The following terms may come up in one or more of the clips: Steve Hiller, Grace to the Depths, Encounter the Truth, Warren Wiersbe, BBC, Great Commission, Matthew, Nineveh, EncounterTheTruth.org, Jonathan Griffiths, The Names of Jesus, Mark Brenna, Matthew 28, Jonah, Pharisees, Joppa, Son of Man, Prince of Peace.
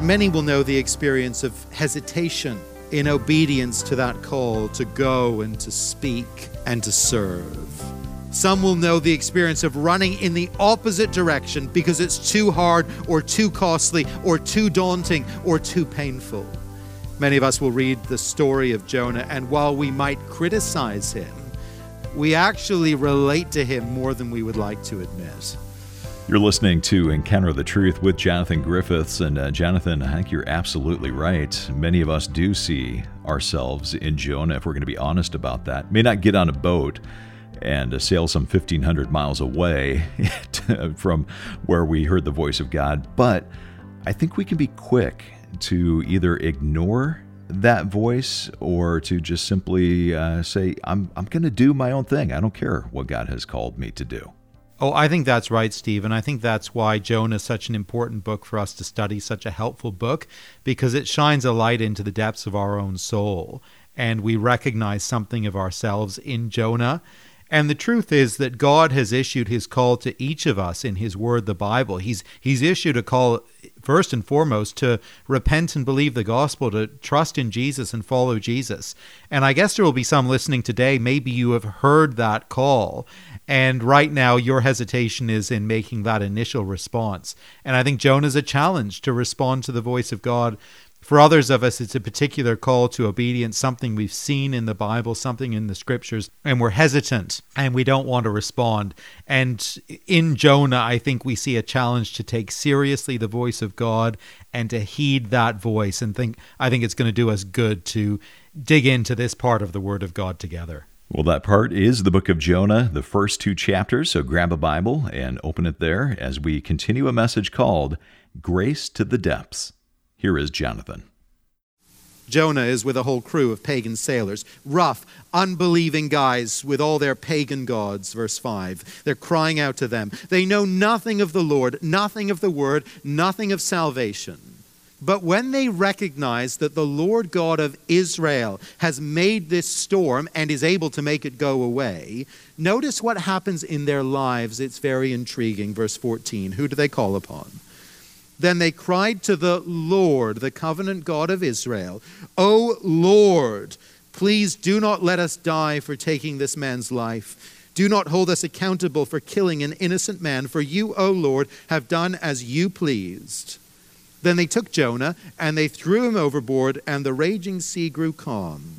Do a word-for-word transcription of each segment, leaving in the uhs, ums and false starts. Many will know the experience of hesitation in obedience to that call to go and to speak and to serve. Some will know the experience of running in the opposite direction because it's too hard or too costly or too daunting or too painful. Many of us will read the story of Jonah, and while we might criticize him, we actually relate to him more than we would like to admit. You're listening to Encounter the Truth with Jonathan Griffiths, and uh, Jonathan, I think you're absolutely right. Many of us do see ourselves in Jonah, if we're going to be honest about that. May not get on a boat and uh, sail some fifteen hundred miles away from where we heard the voice of God, but I think we can be quick to either ignore that voice or to just simply uh, say, I'm, I'm going to do my own thing. I don't care what God has called me to do. Oh, I think that's right, Steve, and I think that's why Jonah is such an important book for us to study, such a helpful book, because it shines a light into the depths of our own soul, and we recognize something of ourselves in Jonah. And the truth is that God has issued his call to each of us in his word, the Bible. He's he's issued a call, first and foremost, to repent and believe the gospel, to trust in Jesus and follow Jesus. And I guess there will be some listening today, maybe you have heard that call, and right now your hesitation is in making that initial response. And I think Jonah is a challenge to respond to the voice of God. For others of us, it's a particular call to obedience, something we've seen in the Bible, something in the Scriptures, and we're hesitant and we don't want to respond. And in Jonah, I think we see a challenge to take seriously the voice of God and to heed that voice. And think, I think it's going to do us good to dig into this part of the Word of God together. Well, that part is the book of Jonah, the first two chapters, so grab a Bible and open it there as we continue a message called Grace to the Depths. Here is Jonathan. Jonah is with a whole crew of pagan sailors, rough, unbelieving guys with all their pagan gods, verse five. They're crying out to them. They know nothing of the Lord, nothing of the word, nothing of salvation. But when they recognize that the Lord God of Israel has made this storm and is able to make it go away, notice what happens in their lives. It's very intriguing. Verse fourteen, who do they call upon? Then they cried to the Lord, the covenant God of Israel, O Lord, please do not let us die for taking this man's life. Do not hold us accountable for killing an innocent man, for you, O Lord, have done as you pleased. Then they took Jonah, and they threw him overboard, and the raging sea grew calm.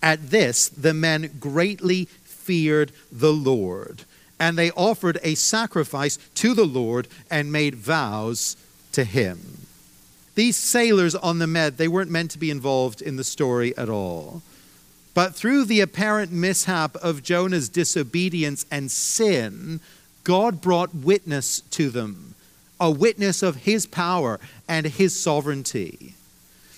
At this, the men greatly feared the Lord, and they offered a sacrifice to the Lord and made vows to him. These sailors on the Med, they weren't meant to be involved in the story at all. But through the apparent mishap of Jonah's disobedience and sin, God brought witness to them, a witness of his power and his sovereignty.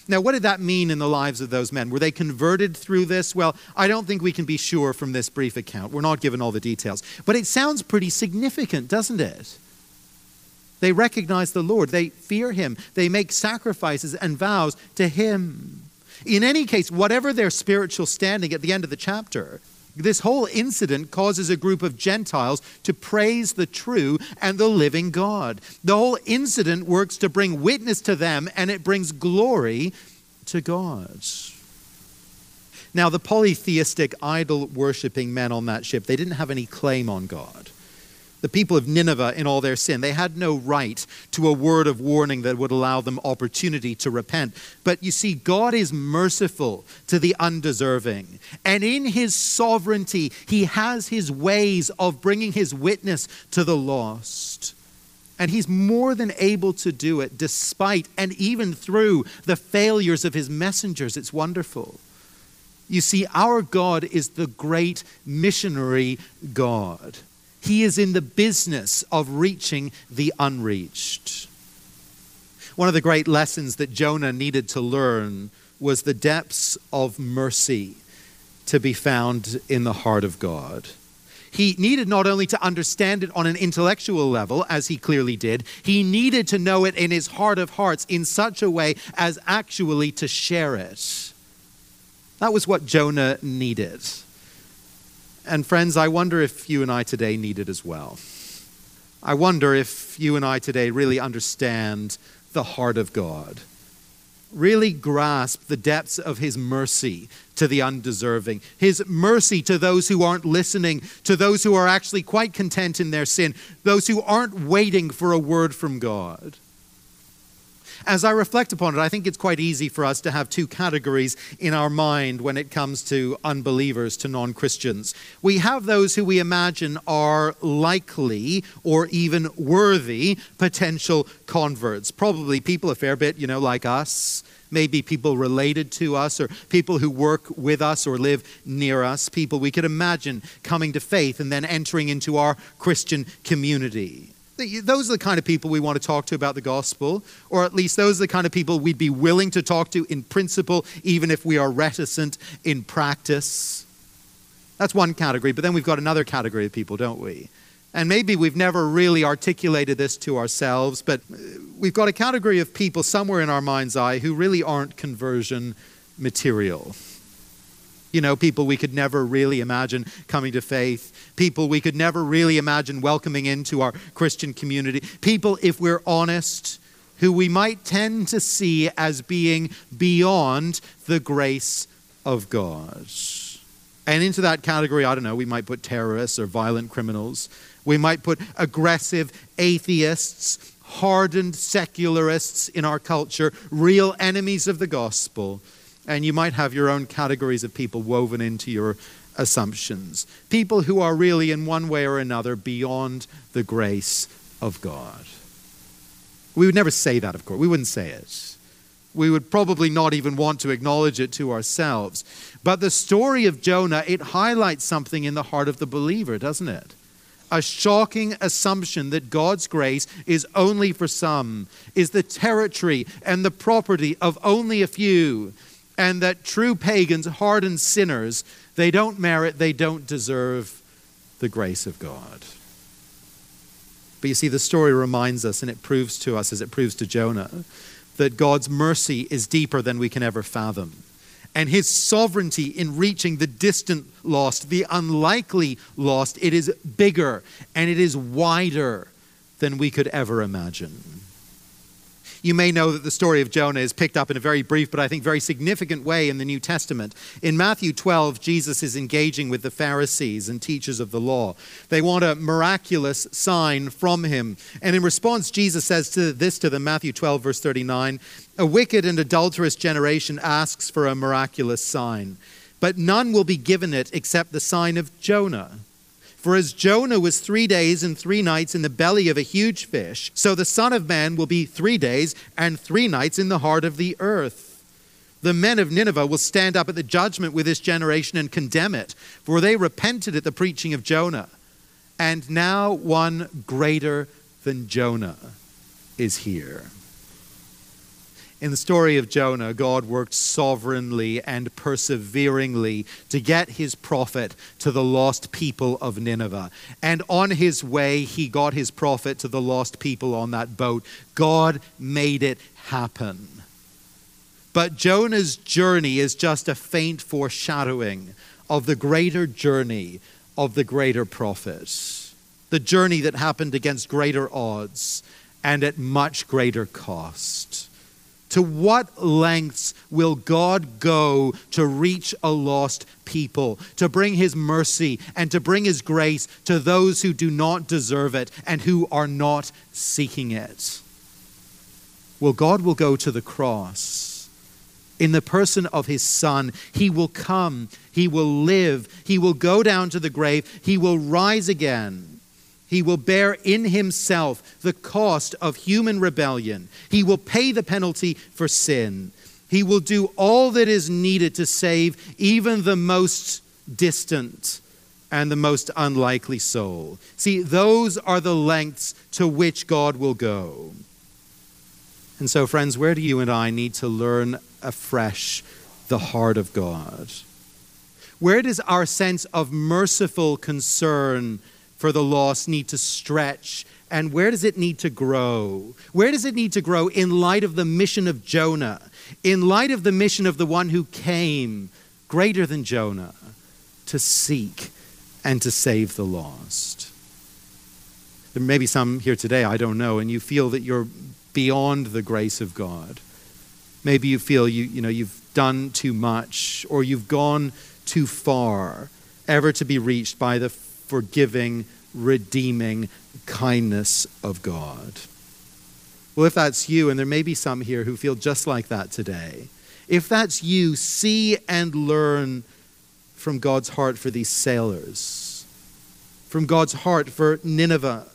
Now, what did that mean in the lives of those men? Were they converted through this? Well, I don't think we can be sure from this brief account. We're not given all the details. But it sounds pretty significant, doesn't it? They recognize the Lord. They fear him. They make sacrifices and vows to him. In any case, whatever their spiritual standing at the end of the chapter, this whole incident causes a group of Gentiles to praise the true and the living God. The whole incident works to bring witness to them, and it brings glory to God. Now, the polytheistic, idol-worshipping men on that ship, they didn't have any claim on God. The people of Nineveh, in all their sin, they had no right to a word of warning that would allow them opportunity to repent. But you see, God is merciful to the undeserving. And in his sovereignty, he has his ways of bringing his witness to the lost. And he's more than able to do it despite and even through the failures of his messengers. It's wonderful. You see, our God is the great missionary God. He is in the business of reaching the unreached. One of the great lessons that Jonah needed to learn was the depths of mercy to be found in the heart of God. He needed not only to understand it on an intellectual level, as he clearly did, he needed to know it in his heart of hearts in such a way as actually to share it. That was what Jonah needed. And friends, I wonder if you and I today need it as well. I wonder if you and I today really understand the heart of God. Really grasp the depths of his mercy to the undeserving, his mercy to those who aren't listening, to those who are actually quite content in their sin, those who aren't waiting for a word from God. As I reflect upon it, I think it's quite easy for us to have two categories in our mind when it comes to unbelievers, to non-Christians. We have those who we imagine are likely or even worthy potential converts, probably people a fair bit, you know, like us, maybe people related to us or people who work with us or live near us, people we could imagine coming to faith and then entering into our Christian community. Those are the kind of people we want to talk to about the gospel, or at least those are the kind of people we'd be willing to talk to in principle, even if we are reticent in practice. That's one category, but then we've got another category of people, don't we? And maybe we've never really articulated this to ourselves, but we've got a category of people somewhere in our mind's eye who really aren't conversion material. You know, people we could never really imagine coming to faith, people we could never really imagine welcoming into our Christian community, people, if we're honest, who we might tend to see as being beyond the grace of God. And into that category, I don't know, we might put terrorists or violent criminals. We might put aggressive atheists, hardened secularists in our culture, real enemies of the gospel. And you might have your own categories of people woven into your assumptions. People who are really, in one way or another, beyond the grace of God. We would never say that, of course. We wouldn't say it. We would probably not even want to acknowledge it to ourselves. But the story of Jonah, it highlights something in the heart of the believer, doesn't it? A shocking assumption that God's grace is only for some, is the territory and the property of only a few. And that true pagans, hardened sinners, they don't merit, they don't deserve the grace of God. But you see, the story reminds us, and it proves to us, as it proves to Jonah, that God's mercy is deeper than we can ever fathom. And his sovereignty in reaching the distant lost, the unlikely lost, it is bigger and it is wider than we could ever imagine. You may know that the story of Jonah is picked up in a very brief, but I think very significant way in the New Testament. In Matthew twelve, Jesus is engaging with the Pharisees and teachers of the law. They want a miraculous sign from him. And in response, Jesus says to this to them, Matthew twelve, verse thirty-nine, "A wicked and adulterous generation asks for a miraculous sign, but none will be given it except the sign of Jonah. For as Jonah was three days and three nights in the belly of a huge fish, so the Son of Man will be three days and three nights in the heart of the earth. The men of Nineveh will stand up at the judgment with this generation and condemn it, for they repented at the preaching of Jonah. And now one greater than Jonah is here." In the story of Jonah, God worked sovereignly and perseveringly to get his prophet to the lost people of Nineveh. And on his way, he got his prophet to the lost people on that boat. God made it happen. But Jonah's journey is just a faint foreshadowing of the greater journey of the greater prophet, the journey that happened against greater odds and at much greater cost. To what lengths will God go to reach a lost people, to bring his mercy and to bring his grace to those who do not deserve it and who are not seeking it? Well, God will go to the cross in the person of his Son. He will come, he will live, he will go down to the grave, he will rise again. He will bear in himself the cost of human rebellion. He will pay the penalty for sin. He will do all that is needed to save even the most distant and the most unlikely soul. See, those are the lengths to which God will go. And so, friends, where do you and I need to learn afresh the heart of God? Where does our sense of merciful concern for the lost need to stretch, and where does it need to grow? Where does it need to grow in light of the mission of Jonah, in light of the mission of the one who came, greater than Jonah, to seek and to save the lost? There may be some here today, I don't know, and you feel that you're beyond the grace of God. Maybe you feel you, you know, you've done too much, or you've gone too far ever to be reached by the forgiving, redeeming kindness of God. Well, if that's you, and there may be some here who feel just like that today, if that's you, see and learn from God's heart for these sailors, from God's heart for Nineveh.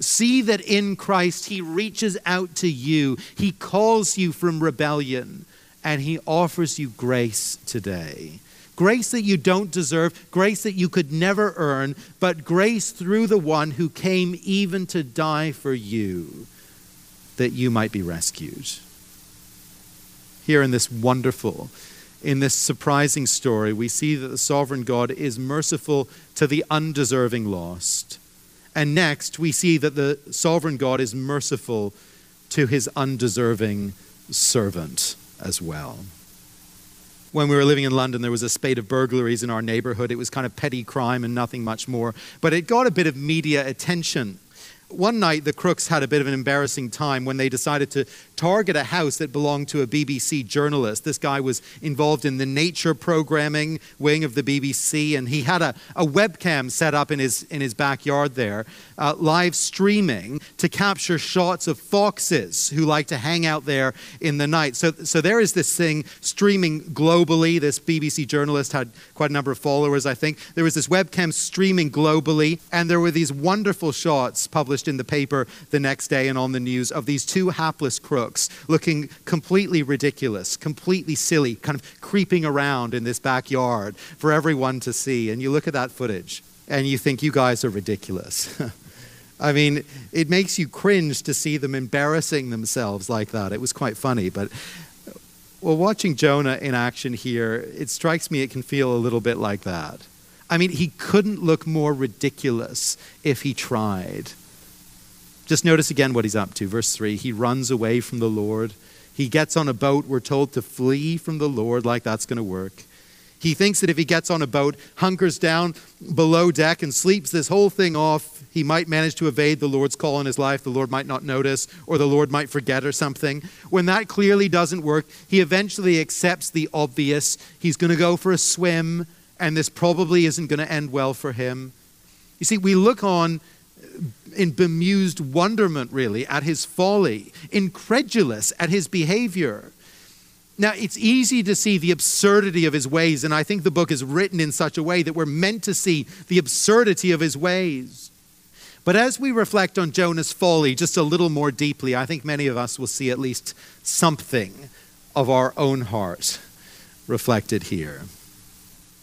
See that in Christ he reaches out to you. He calls you from rebellion, and he offers you grace today. Grace that you don't deserve, grace that you could never earn, but grace through the one who came even to die for you, that you might be rescued. Here in this wonderful, in this surprising story, we see that the sovereign God is merciful to the undeserving lost. And next, we see that the sovereign God is merciful to his undeserving servant as well. When we were living in London, there was a spate of burglaries in our neighborhood. It was kind of petty crime and nothing much more. But it got a bit of media attention. One night, the crooks had a bit of an embarrassing time when they decided to target a house that belonged to a B B C journalist. This guy was involved in the nature programming wing of the B B C, and he had a, a webcam set up in his in his backyard there, uh, live streaming to capture shots of foxes who like to hang out there in the night. So, so there is this thing streaming globally. This B B C journalist had quite a number of followers, I think. There was this webcam streaming globally, and there were these wonderful shots published in the paper the next day and on the news of these two hapless crooks looking completely ridiculous, completely silly, kind of creeping around in this backyard for everyone to see. And you look at that footage and you think, you guys are ridiculous. I mean, it makes you cringe to see them embarrassing themselves like that. It was quite funny, but well, watching Jonah in action here, it strikes me it can feel a little bit like that. I mean, he couldn't look more ridiculous if he tried. Just notice again what he's up to. Verse three, he runs away from the Lord. He gets on a boat. We're told to flee from the Lord, like that's going to work. He thinks that if he gets on a boat, hunkers down below deck and sleeps this whole thing off, he might manage to evade the Lord's call on his life. The Lord might not notice, or the Lord might forget or something. When that clearly doesn't work, he eventually accepts the obvious. He's going to go for a swim, and this probably isn't going to end well for him. You see, we look on in bemused wonderment, really, at his folly, incredulous at his behavior. Now, it's easy to see the absurdity of his ways, and I think the book is written in such a way that we're meant to see the absurdity of his ways. But as we reflect on Jonah's folly just a little more deeply, I think many of us will see at least something of our own heart reflected here.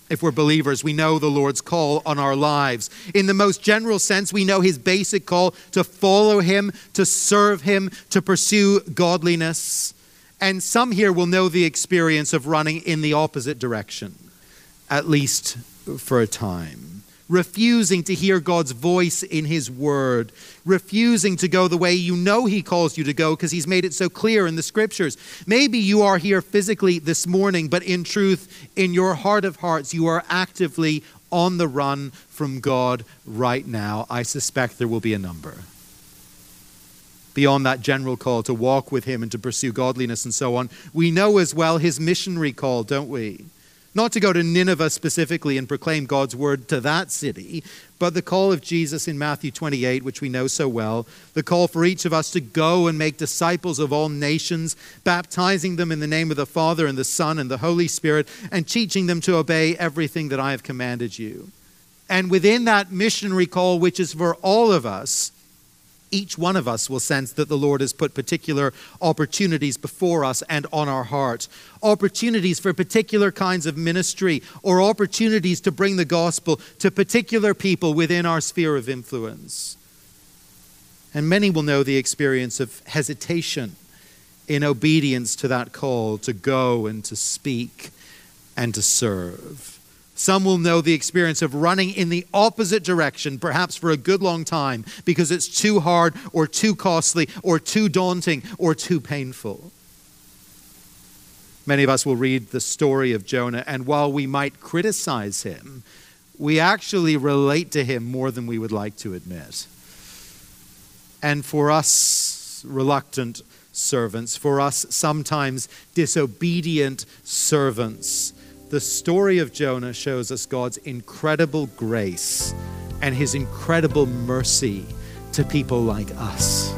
If we're believers, we know the Lord's call on our lives. In the most general sense, we know his basic call to follow him, to serve him, to pursue godliness. And some here will know the experience of running in the opposite direction, at least for a time. Refusing to hear God's voice in his word. Refusing to go the way you know he calls you to go because he's made it so clear in the scriptures. Maybe you are here physically this morning, but in truth, in your heart of hearts, you are actively on the run from God right now. I suspect there will be a number. Beyond that general call to walk with him and to pursue godliness and so on, we know as well his missionary call, don't we? Not to go to Nineveh specifically and proclaim God's word to that city, but the call of Jesus in Matthew twenty-eight, which we know so well, the call for each of us to go and make disciples of all nations, baptizing them in the name of the Father and the Son and the Holy Spirit, and teaching them to obey everything that I have commanded you. And within that missionary call, which is for all of us, each one of us will sense that the Lord has put particular opportunities before us and on our heart. Opportunities for particular kinds of ministry, or opportunities to bring the gospel to particular people within our sphere of influence. And many will know the experience of hesitation in obedience to that call to go and to speak and to serve. Some will know the experience of running in the opposite direction, perhaps for a good long time, because it's too hard or too costly or too daunting or too painful. Many of us will read the story of Jonah, and while we might criticize him, we actually relate to him more than we would like to admit. And for us reluctant servants, for us sometimes disobedient servants. The story of Jonah shows us God's incredible grace and his incredible mercy to people like us.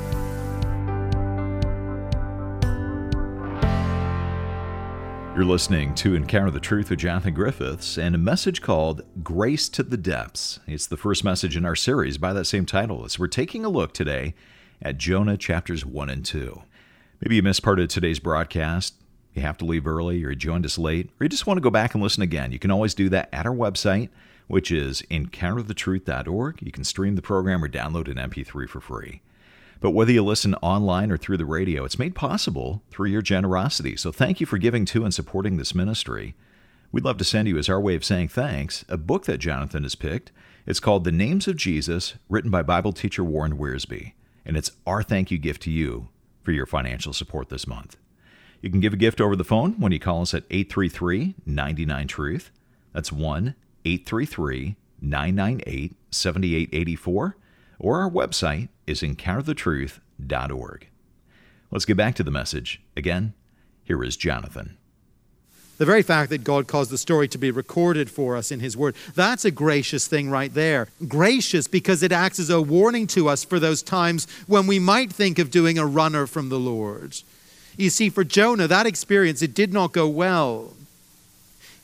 You're listening to Encounter the Truth with Jonathan Griffiths and a message called Grace to the Depths. It's the first message in our series by that same title as we're taking a look today at Jonah chapters one and two. Maybe you missed part of today's broadcast, you have to leave early, or you joined us late, or you just want to go back and listen again. You can always do that at our website, which is encounter the truth dot org. You can stream the program or download an M P three for free. But whether you listen online or through the radio, it's made possible through your generosity. So thank you for giving to and supporting this ministry. We'd love to send you, as our way of saying thanks, a book that Jonathan has picked. It's called The Names of Jesus, written by Bible teacher Warren Wiersbe. And it's our thank you gift to you for your financial support this month. You can give a gift over the phone when you call us at eight three three, nine nine, TRUTH. That's one eight three three, nine nine eight, seven eight eight four. Or our website is encounter the truth dot org. Let's get back to the message. Again, here is Jonathan. The very fact that God caused the story to be recorded for us in his word, that's a gracious thing right there. Gracious because it acts as a warning to us for those times when we might think of doing a runner from the Lord. You see, for Jonah, that experience, it did not go well.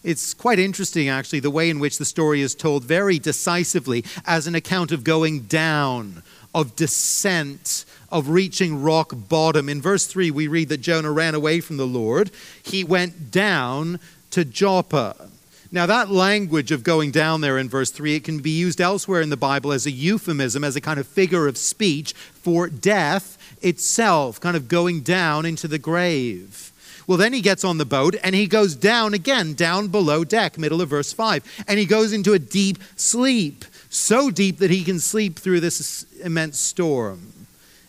It's quite interesting, actually, the way in which the story is told very decisively as an account of going down, of descent, of reaching rock bottom. In verse three, we read that Jonah ran away from the Lord. He went down to Joppa. Now, that language of going down there in verse three, it can be used elsewhere in the Bible as a euphemism, as a kind of figure of speech for death itself, kind of going down into the grave. Well, then he gets on the boat and he goes down again, down below deck, middle of verse five. And he goes into a deep sleep, so deep that he can sleep through this immense storm.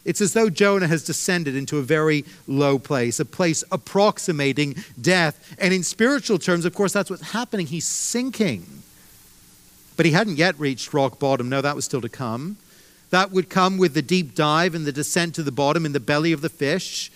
It's as though Jonah has descended into a very low place, a place approximating death. And in spiritual terms, of course, that's what's happening. He's sinking. But he hadn't yet reached rock bottom. No, that was still to come. That would come with the deep dive and the descent to the bottom in the belly of the fish.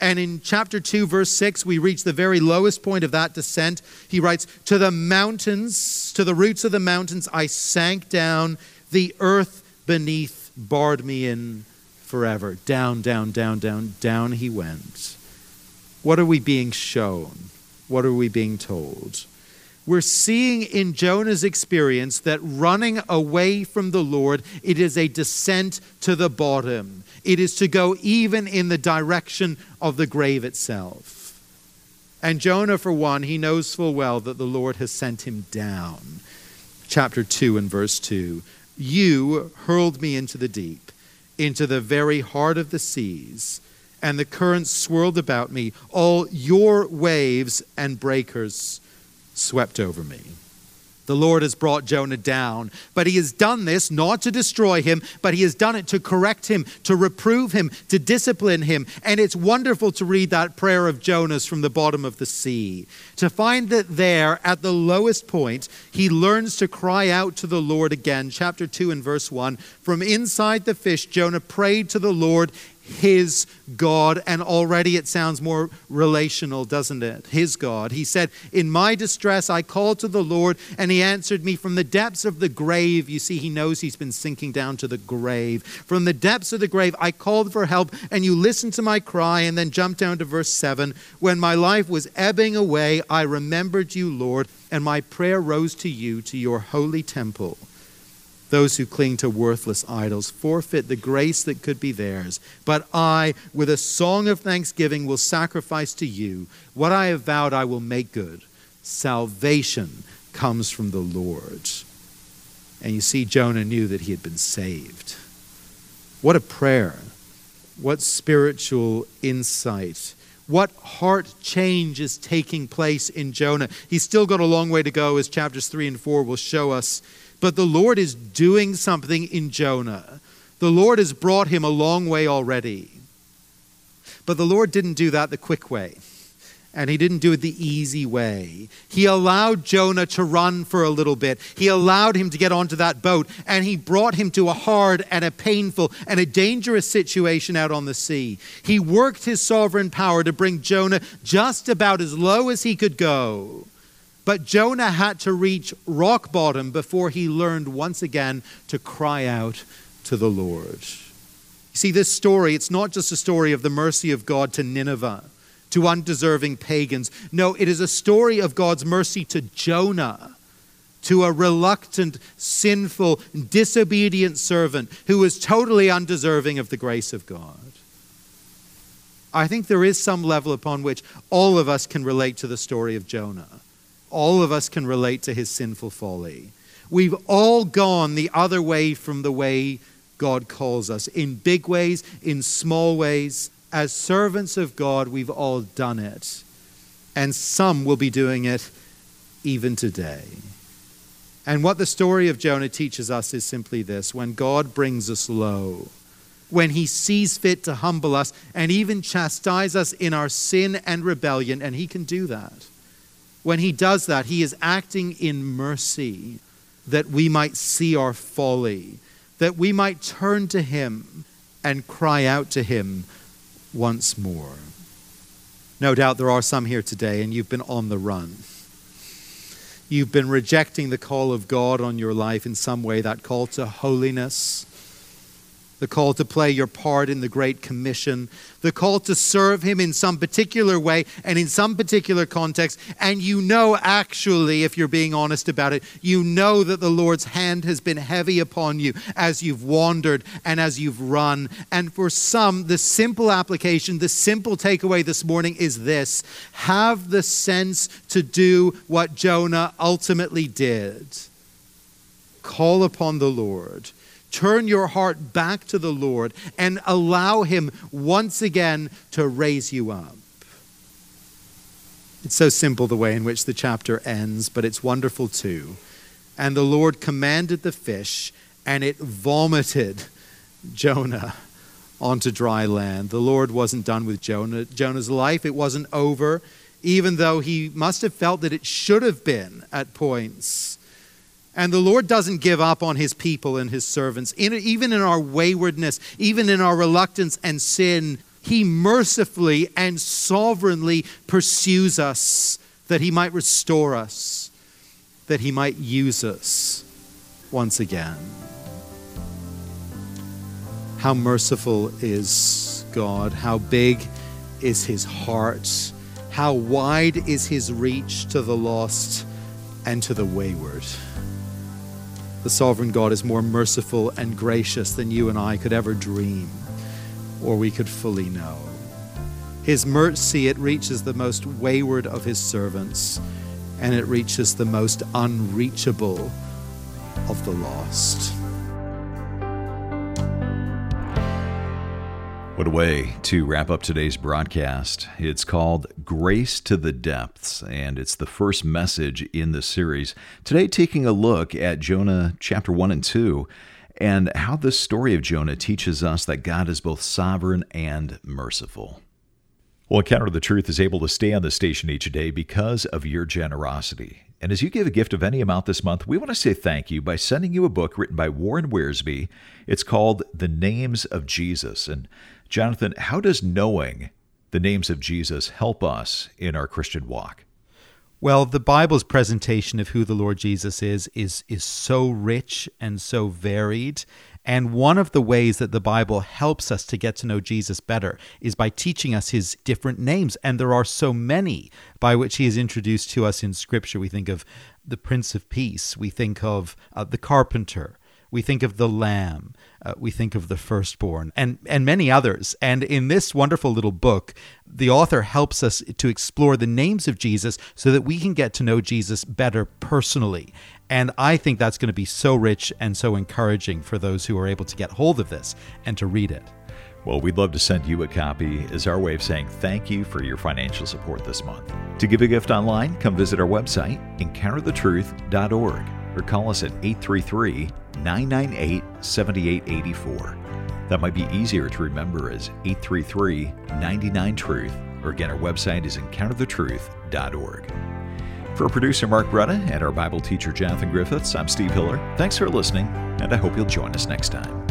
And in chapter two, verse six, we reach the very lowest point of that descent. He writes, to the mountains, to the roots of the mountains, I sank down. The earth beneath barred me in forever. Down, down, down, down, down he went. What are we being shown? What are we being told? We're seeing in Jonah's experience that running away from the Lord, it is a descent to the bottom. It is to go even in the direction of the grave itself. And Jonah, for one, he knows full well that the Lord has sent him down. Chapter two and verse two. You hurled me into the deep, into the very heart of the seas, and the currents swirled about me. All your waves and breakers swept over me. The Lord has brought Jonah down, but he has done this not to destroy him, but he has done it to correct him, to reprove him, to discipline him. And it's wonderful to read that prayer of Jonah's from the bottom of the sea, to find that there at the lowest point, he learns to cry out to the Lord again. Chapter two and verse one, from inside the fish, Jonah prayed to the Lord, his God. And already it sounds more relational, doesn't it? His God. He said, in my distress, I called to the Lord and he answered me from the depths of the grave. You see, he knows he's been sinking down to the grave. From the depths of the grave, I called for help and you listened to my cry. And then jump down to verse seven. When my life was ebbing away, I remembered you, Lord, and my prayer rose to you, to your holy temple. Those who cling to worthless idols forfeit the grace that could be theirs. But I, with a song of thanksgiving, will sacrifice to you. What I have vowed, I will make good. Salvation comes from the Lord. And you see, Jonah knew that he had been saved. What a prayer. What spiritual insight. What heart change is taking place in Jonah. He's still got a long way to go, as chapters three and four will show us. But the Lord is doing something in Jonah. The Lord has brought him a long way already. But the Lord didn't do that the quick way. And he didn't do it the easy way. He allowed Jonah to run for a little bit. He allowed him to get onto that boat, and he brought him to a hard and a painful and a dangerous situation out on the sea. He worked his sovereign power to bring Jonah just about as low as he could go. But Jonah had to reach rock bottom before he learned once again to cry out to the Lord. You see, this story, it's not just a story of the mercy of God to Nineveh, to undeserving pagans. No, it is a story of God's mercy to Jonah, to a reluctant, sinful, disobedient servant who was totally undeserving of the grace of God. I think there is some level upon which all of us can relate to the story of Jonah. All of us can relate to his sinful folly. We've all gone the other way from the way God calls us, in big ways, in small ways. As servants of God, we've all done it, and some will be doing it even today. And what the story of Jonah teaches us is simply this: when God brings us low, when he sees fit to humble us and even chastise us in our sin and rebellion, and he can do that. When he does that, he is acting in mercy that we might see our folly, that we might turn to him and cry out to him once more. No doubt there are some here today and you've been on the run. You've been rejecting the call of God on your life in some way, that call to holiness, the call to play your part in the Great Commission, the call to serve him in some particular way and in some particular context. And you know, actually, if you're being honest about it, you know that the Lord's hand has been heavy upon you as you've wandered and as you've run. And for some, the simple application, the simple takeaway this morning is this: have the sense to do what Jonah ultimately did. Call upon the Lord. Turn your heart back to the Lord and allow him once again to raise you up. It's so simple the way in which the chapter ends, but it's wonderful too. And the Lord commanded the fish, and it vomited Jonah onto dry land. The Lord wasn't done with Jonah. Jonah's life, it wasn't over, even though he must have felt that it should have been at points. And the Lord doesn't give up on his people and his servants. In, even in our waywardness, even in our reluctance and sin, he mercifully and sovereignly pursues us that he might restore us, that he might use us once again. How merciful is God? How big is his heart? How wide is his reach to the lost and to the wayward? The sovereign God is more merciful and gracious than you and I could ever dream or we could fully know. His mercy, it reaches the most wayward of his servants, and it reaches the most unreachable of the lost. What a way to wrap up today's broadcast. It's called Grace to the Depths, and it's the first message in the series. Today, taking a look at Jonah chapter one and two, and how this story of Jonah teaches us that God is both sovereign and merciful. Well, Encounter the Truth is able to stay on the station each day because of your generosity. And as you give a gift of any amount this month, we want to say thank you by sending you a book written by Warren Wiersbe. It's called The Names of Jesus. And Jonathan, how does knowing the names of Jesus help us in our Christian walk? Well, the Bible's presentation of who the Lord Jesus is is, is so rich and so varied. And one of the ways that the Bible helps us to get to know Jesus better is by teaching us his different names. And there are so many by which he is introduced to us in Scripture. We think of the Prince of Peace. We think of uh, the Carpenter. We think of the Lamb. Uh, we think of the Firstborn, and, and many others. And in this wonderful little book, the author helps us to explore the names of Jesus so that we can get to know Jesus better personally. And I think that's going to be so rich and so encouraging for those who are able to get hold of this and to read it. Well, we'd love to send you a copy as our way of saying thank you for your financial support this month. To give a gift online, come visit our website, encounter the truth dot org. or call us at eight three three, nine nine eight, seven eight eight four. That might be easier to remember as eight three three, nine nine, TRUTH or again, our website is encounter the truth dot org. For producer Mark Brenna and our Bible teacher Jonathan Griffiths, I'm Steve Hiller. Thanks for listening, and I hope you'll join us next time.